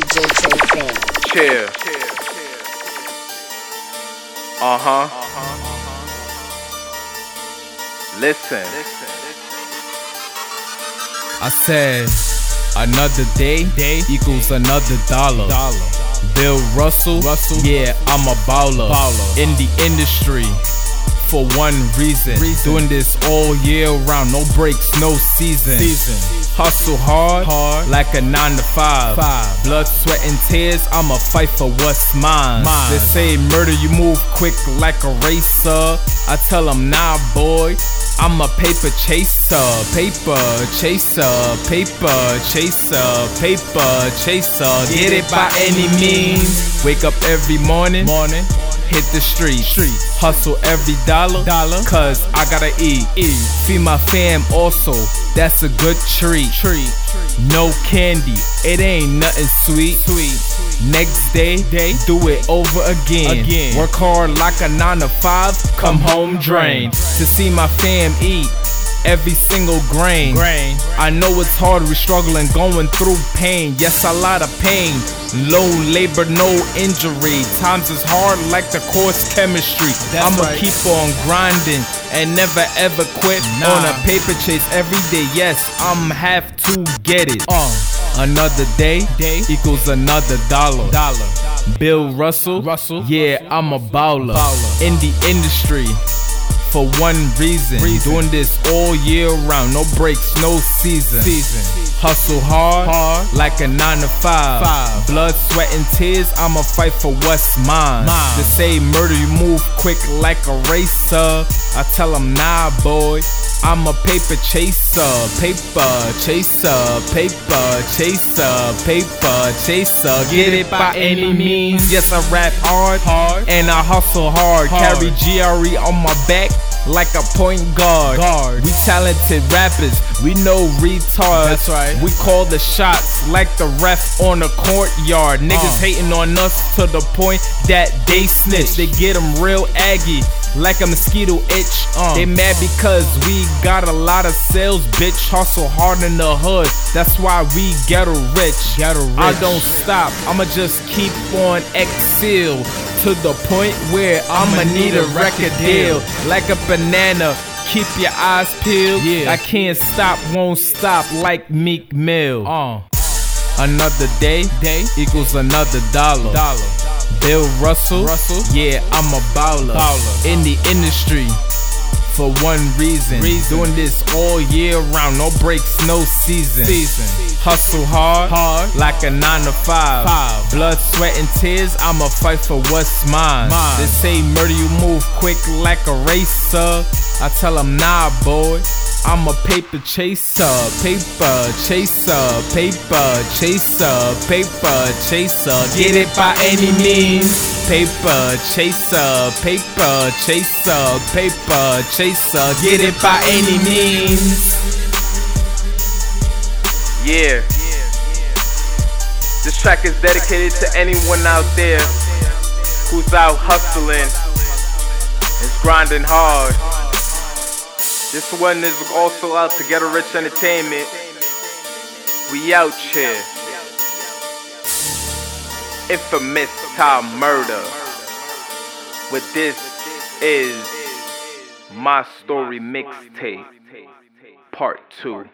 DJ Chain. Chill. Listen. I said, another day equals another dollar. Bill Russell, yeah, I'm a baller. In the industry for one reason. Doing this all year round, no breaks, no season. Hustle hard, like a 9 to 5. Blood, sweat, and tears, I'ma fight for what's mine. They say murder, you move quick like a racer. I tell them, nah, boy, I'm a paper chaser. Get it by any means. Wake up every morning. Hit the street, hustle every dollar, cause I gotta eat. Feed my fam also, that's a good treat. No candy, it ain't nothing sweet. Next day, do it over again. Work hard like a 9 to 5, come home drained. To see my fam eat every single grain. I know it's hard, we struggling, going through pain. Yes, a lot of pain. Low labor, no injury. Times is hard like the course chemistry. I'ma keep on grinding and never ever quit. On a paper chase every day. Yes, I'm have to get it. Another day equals another dollar. Bill Russell, yeah, I'm a baller. In the industry for one reason. Doing this all year round, no breaks, no season. Hustle hard, like a 9 to 5. Blood, sweat, and tears, I'ma fight for what's mine. They say murder, you move quick like a racer. I tell them, nah, boy, I'm a paper chaser. Get it by any means. Yes, I rap hard, and I hustle hard. Carry GRE on my back like a point guard. We talented rappers, we no retards. We call the shots like the ref on a courtyard. Niggas hating on us to the point that they snitch. They get them real aggy like a mosquito itch. They mad because we got a lot of sales, bitch. Hustle hard in the hood, that's why we ghetto rich. I don't stop, I'ma just keep on exhale to the point where I'ma need a record deal. Like a banana, keep your eyes peeled. Yeah. I can't stop, won't stop like Meek Mill. Another day equals another dollar. Bill Russell, yeah, I'm a baller. In the industry for one reason. Doing this all year round, no breaks, no season. Hustle hard, like a 9 to 5. Blood, sweat, and tears, I'ma fight for what's mine. They say murder, you move quick like a racer. I tell them, nah, boy, I'm a paper chaser. Get it by any means. Paper chaser. Get it by any means. Yeah. This track is dedicated to anyone out there who's out hustling and grinding hard. This one is also out to Ghetto Rich Entertainment. We out here. Infamous Ty Murder. With this is My Story Mixtape Part 2.